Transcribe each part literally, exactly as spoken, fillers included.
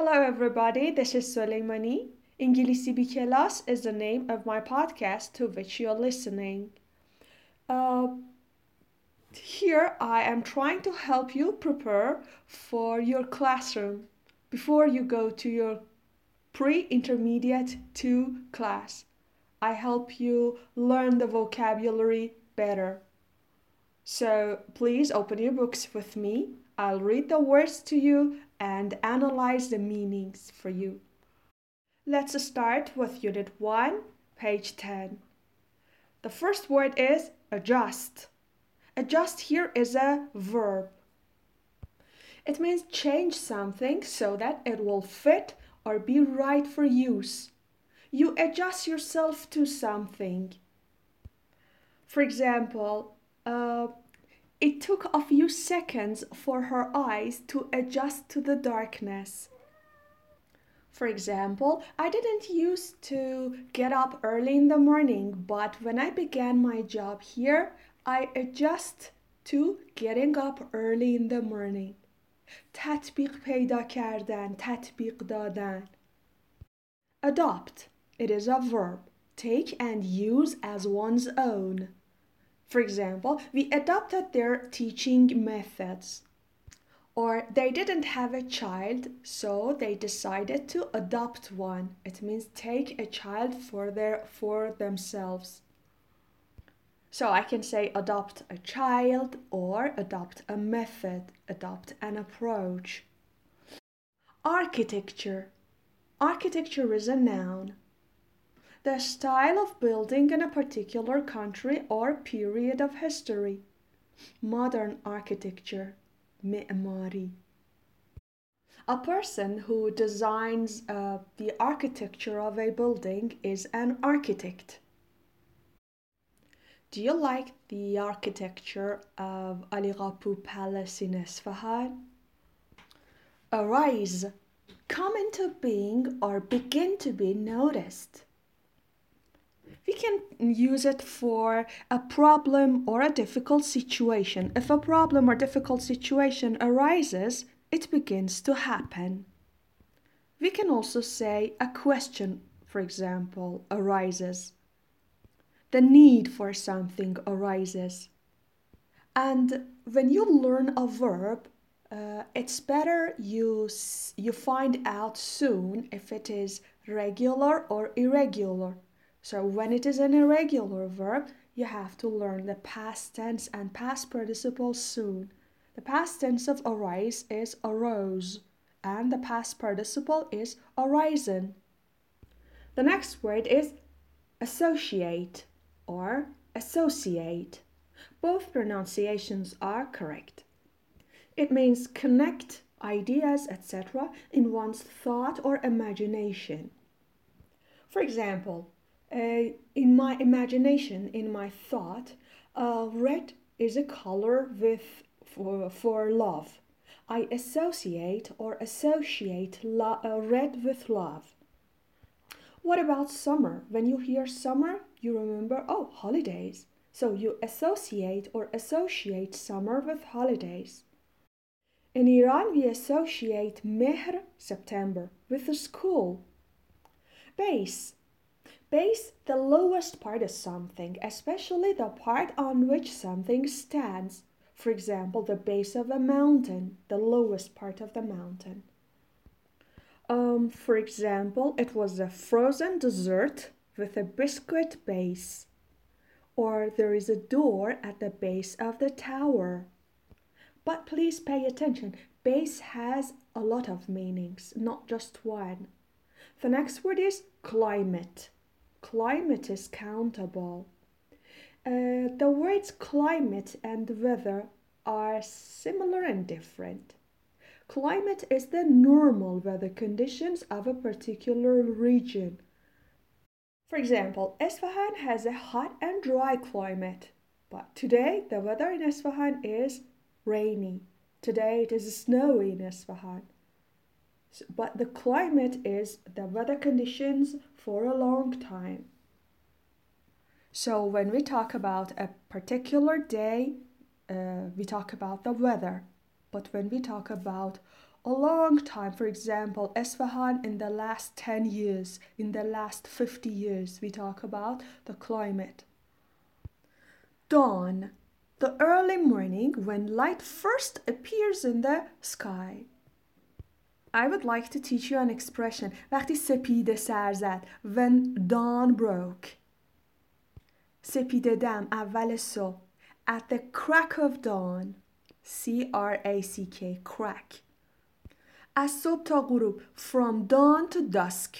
Hello everybody, this is Soleimani. Inghilisibikelas is the name of my podcast to which you're listening. Uh, here I am trying to help you prepare for your classroom before you go to your Pre Intermediate two class. I help you learn the vocabulary better. So please open your books with me. I'll read the words to you and analyze the meanings for you. Let's start with Unit one, page ten. The first word is adjust. Adjust here is a verb. It means change something so that it will fit or be right for use. You adjust yourself to something. For example, uh, it took a few seconds for her eyes to adjust to the darkness. For example, I didn't used to get up early in the morning, but when I began my job here, I adjust to getting up early in the morning. تطبیق پیدا کردن، تطبیق دادن. Adopt. It is a verb. Take and use as one's own. For example, we adopted their teaching methods. Or they didn't have a child, so they decided to adopt one. It means take a child for their for themselves. So I can say adopt a child or adopt a method, adopt an approach. Architecture. Architecture is a noun. The style of building in a particular country or period of history. Modern architecture, معماری. A person who designs uh, the architecture of a building is an architect. Do you like the architecture of Ali Gapu Palace in Esfahan? Arise, come into being or begin to be noticed. We can use it for a problem or a difficult situation. If a problem or difficult situation arises, it begins to happen. We can also say a question, for example, arises. The need for something arises. And when you learn a verb, uh, it's better you, you find out soon if it is regular or irregular. So when it is an irregular verb, you have to learn the past tense and past participle soon. The past tense of arise is arose, and the past participle is arisen. The next word is associate or associate. Both pronunciations are correct. It means connect ideas, et cetera, in one's thought or imagination. For example, Uh, in my imagination, in my thought, uh, red is a color with for, for love. I associate or associate lo- uh, red with love. What about summer? When you hear summer, you remember, oh, holidays. So you associate or associate summer with holidays. In Iran, we associate Mehr, September, with the school. Base. Base, the lowest part of something, especially the part on which something stands. For example, the base of a mountain, the lowest part of the mountain. Um, for example, it was a frozen dessert with a biscuit base. Or there is a door at the base of the tower. But please pay attention, base has a lot of meanings, not just one. The next word is climate. Climate is countable. Uh, the words climate and weather are similar and different. Climate is the normal weather conditions of a particular region. For example, Esfahan has a hot and dry climate, but today the weather in Esfahan is rainy. Today it is snowy in Esfahan. But the climate is the weather conditions for a long time. So when we talk about a particular day, uh, we talk about the weather. But when we talk about a long time. For example, Esfahan in the last ten years, in the last fifty years, we talk about the climate. Dawn, the early morning when light first appears in the sky. I would like to teach you an expression. وقتی سپیده سر زد. When dawn broke. سپیده دم اول صبح. At the crack of dawn. C R A C K. Crack. از صبح تا غروب. From dawn to dusk.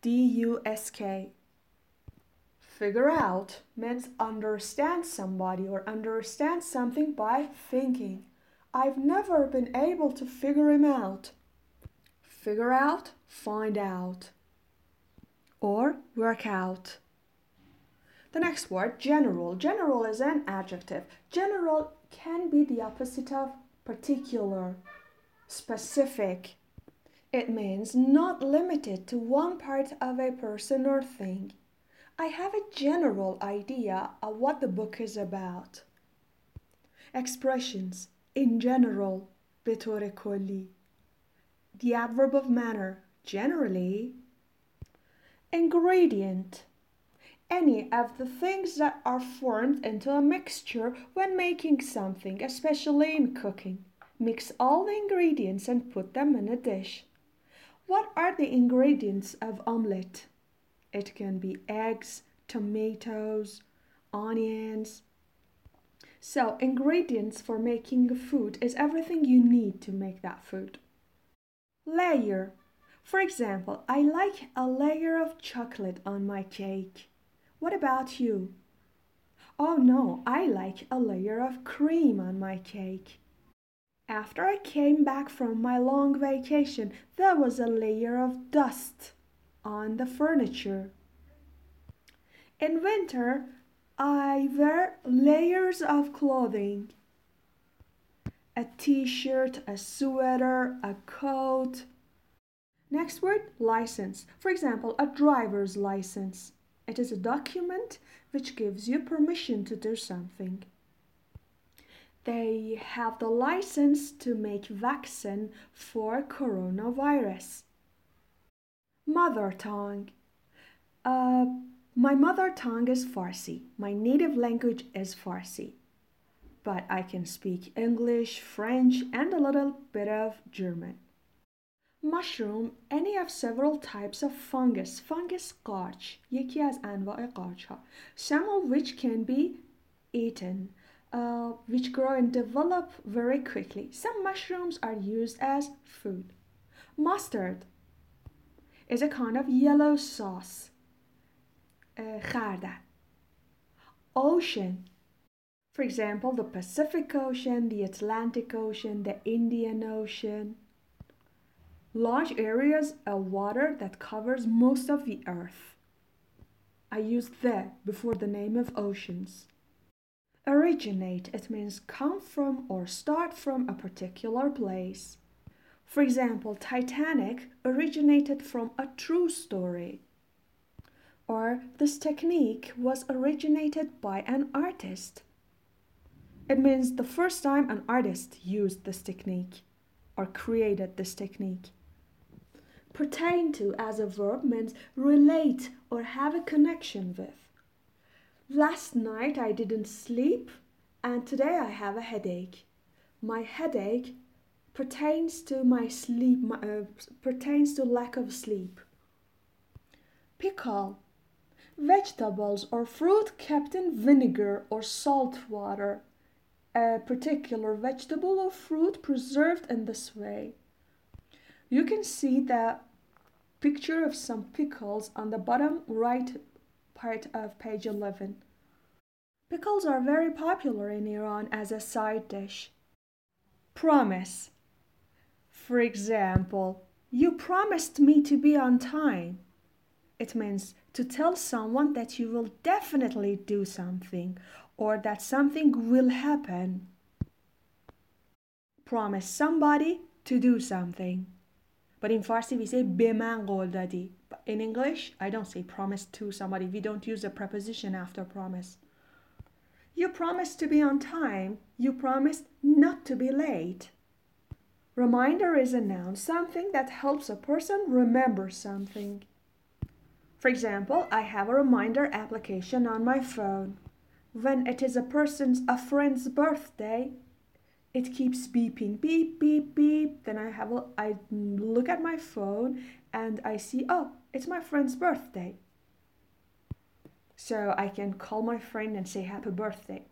D U S K. Figure out means understand somebody or understand something by thinking. I've never been able to figure him out. Figure out, find out, or work out. The next word, general. General is an adjective. General can be the opposite of particular, specific. It means not limited to one part of a person or thing. I have a general idea of what the book is about. Expressions, in general, به طور کلی. The adverb of manner, generally. Ingredient, any of the things that are formed into a mixture when making something, especially in cooking. Mix all the ingredients and put them in a dish. What are the ingredients of omelette? It can be eggs, tomatoes, onions. So, ingredients for making a food is everything you need to make that food. Layer. For example, I like a layer of chocolate on my cake. What about you? Oh no, I like a layer of cream on my cake. After I came back from my long vacation, there was a layer of dust on the furniture. In winter, I wear layers of clothing. A t-shirt, a sweater, a coat. Next word, license. For example, a driver's license. It is a document which gives you permission to do something. They have the license to make vaccine for coronavirus. Mother tongue. Uh, my mother tongue is Farsi. My native language is Farsi. But I can speak English, French, and a little bit of German. Mushroom, any of several types of fungus. Fungus قارچ, یکی از انواع قارچ ها. Some of which can be eaten, uh, which grow and develop very quickly. Some mushrooms are used as food. Mustard is a kind of yellow sauce. Uh, خردل. Ocean. For example, the Pacific Ocean, the Atlantic Ocean, the Indian Ocean. Large areas of water that covers most of the earth. I used the before the name of oceans. Originate, it means come from or start from a particular place. For example, Titanic originated from a true story. Or this technique was originated by an artist. It means the first time an artist used this technique or created this technique. Pertain to as a verb means relate or have a connection with. Last night I didn't sleep and today I have a headache. My headache pertains to my sleep, my, uh, pertains to lack of sleep. Pickle. Vegetables or fruit kept in vinegar or salt water. A particular vegetable or fruit preserved in this way. You can see the picture of some pickles on the bottom right part of page eleven. Pickles are very popular in Iran as a side dish. Promise. For example, you promised me to be on time. It means to tell someone that you will definitely do something or that something will happen. Promise somebody to do something. But in Farsi we say be man qol dadi. But in English, I don't say promise to somebody. We don't use a preposition after promise. You promised to be on time. You promised not to be late. Reminder is a noun, something that helps a person remember something. For example, I have a reminder application on my phone. When it is a person's, a friend's birthday, it keeps beeping, beep, beep, beep. Then I have a, I look at my phone and I see, oh, it's my friend's birthday. So I can call my friend and say happy birthday.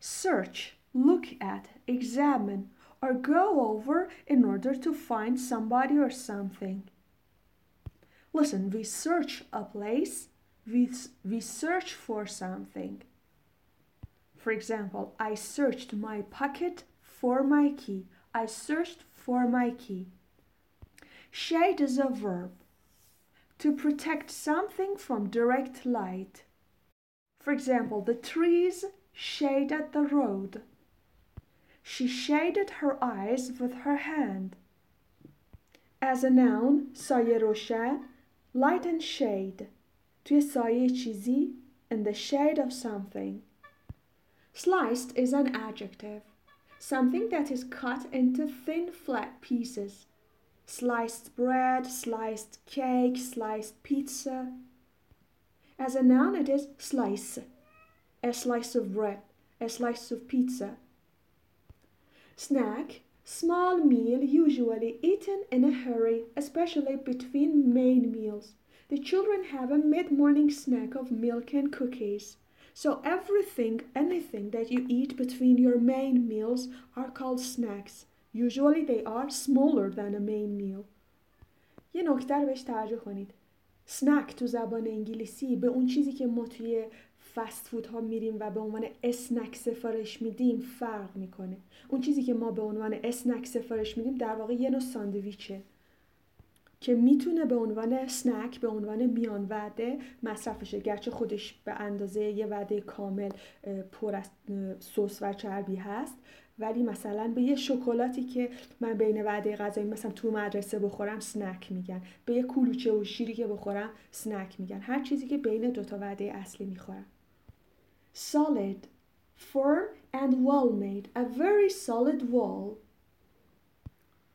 Search, look at, examine, or go over in order to find somebody or something. Listen, we search a place, we, we search for something. For example, I searched my pocket for my key. I searched for my key. Shade is a verb. To protect something from direct light. For example, the trees shaded the road. She shaded her eyes with her hand. As a noun, سایه روشن, light and shade. توی سایه چیزی, in the shade of something. Sliced is an adjective, something that is cut into thin flat pieces. Sliced bread, sliced cake, sliced pizza. As a noun it is slice, a slice of bread, a slice of pizza. Snack, small meal usually eaten in a hurry, especially between main meals. The children have a mid-morning snack of milk and cookies. So everything, anything that you eat between your main meals are called snacks. Usually they are smaller than a main meal. یه نکته رو بهش توجه کنید. snack تو زبان انگلیسی به اون چیزی که ما توی فست فود ها میریم و به عنوان اسنک سفارش میدیم فرق میکنه. اون چیزی که ما به عنوان اسنک سفارش میدیم در واقع یه نوع ساندویچه که میتونه به عنوان اسنک، به عنوان میان وعده مصرفشه، گرچه خودش به اندازه یه وعده کامل پر از سس و چربی هست، ولی مثلا به یه شکلاتی که من بین وعده غذایی مثلا تو مدرسه بخورم سنک میگن، به یه کلوچه و شیری که بخورم سنک میگن، هر چیزی که بین دوتا وعده اصلی میخورم. Solid, firm and well made, a very solid wall.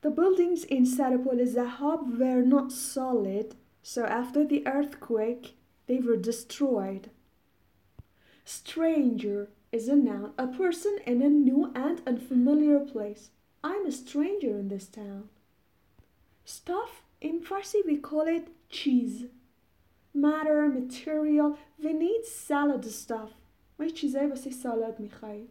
The buildings in Sarapul-Zahab were not solid, so after the earthquake, they were destroyed. Stranger is a noun, a person in a new and unfamiliar place. I'm a stranger in this town. Stuff, in Farsi we call it cheese. Matter, material, we need salad stuff. We چیزایی واسه سالاد میخوایی.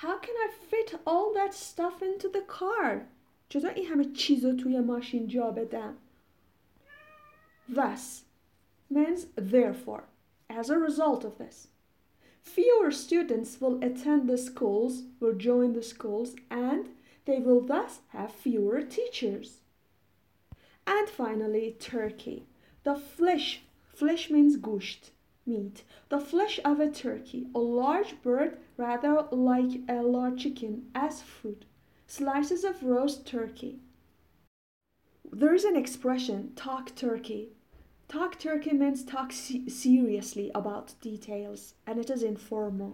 How can I fit all that stuff into the car? چطور این همه چیز رو توی ماشین جا بدم؟ Thus means therefore, as a result of this. Fewer students will attend the schools, will join the schools, and they will thus have fewer teachers. And finally, turkey. The flesh, flesh means gusht. Meat, the flesh of a turkey, a large bird, rather like a large chicken, as food, slices of roast turkey. There is an expression, talk turkey. Talk turkey means talk se- seriously about details, and it is informal.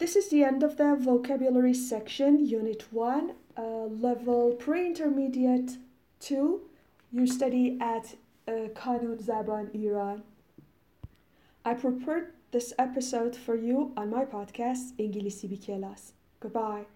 This is the end of the vocabulary section, Unit one, uh, level Pre Intermediate two. You study at uh, کانون زبان ایران. I prepared this episode for you on my podcast, Inghilisibikelas. Goodbye.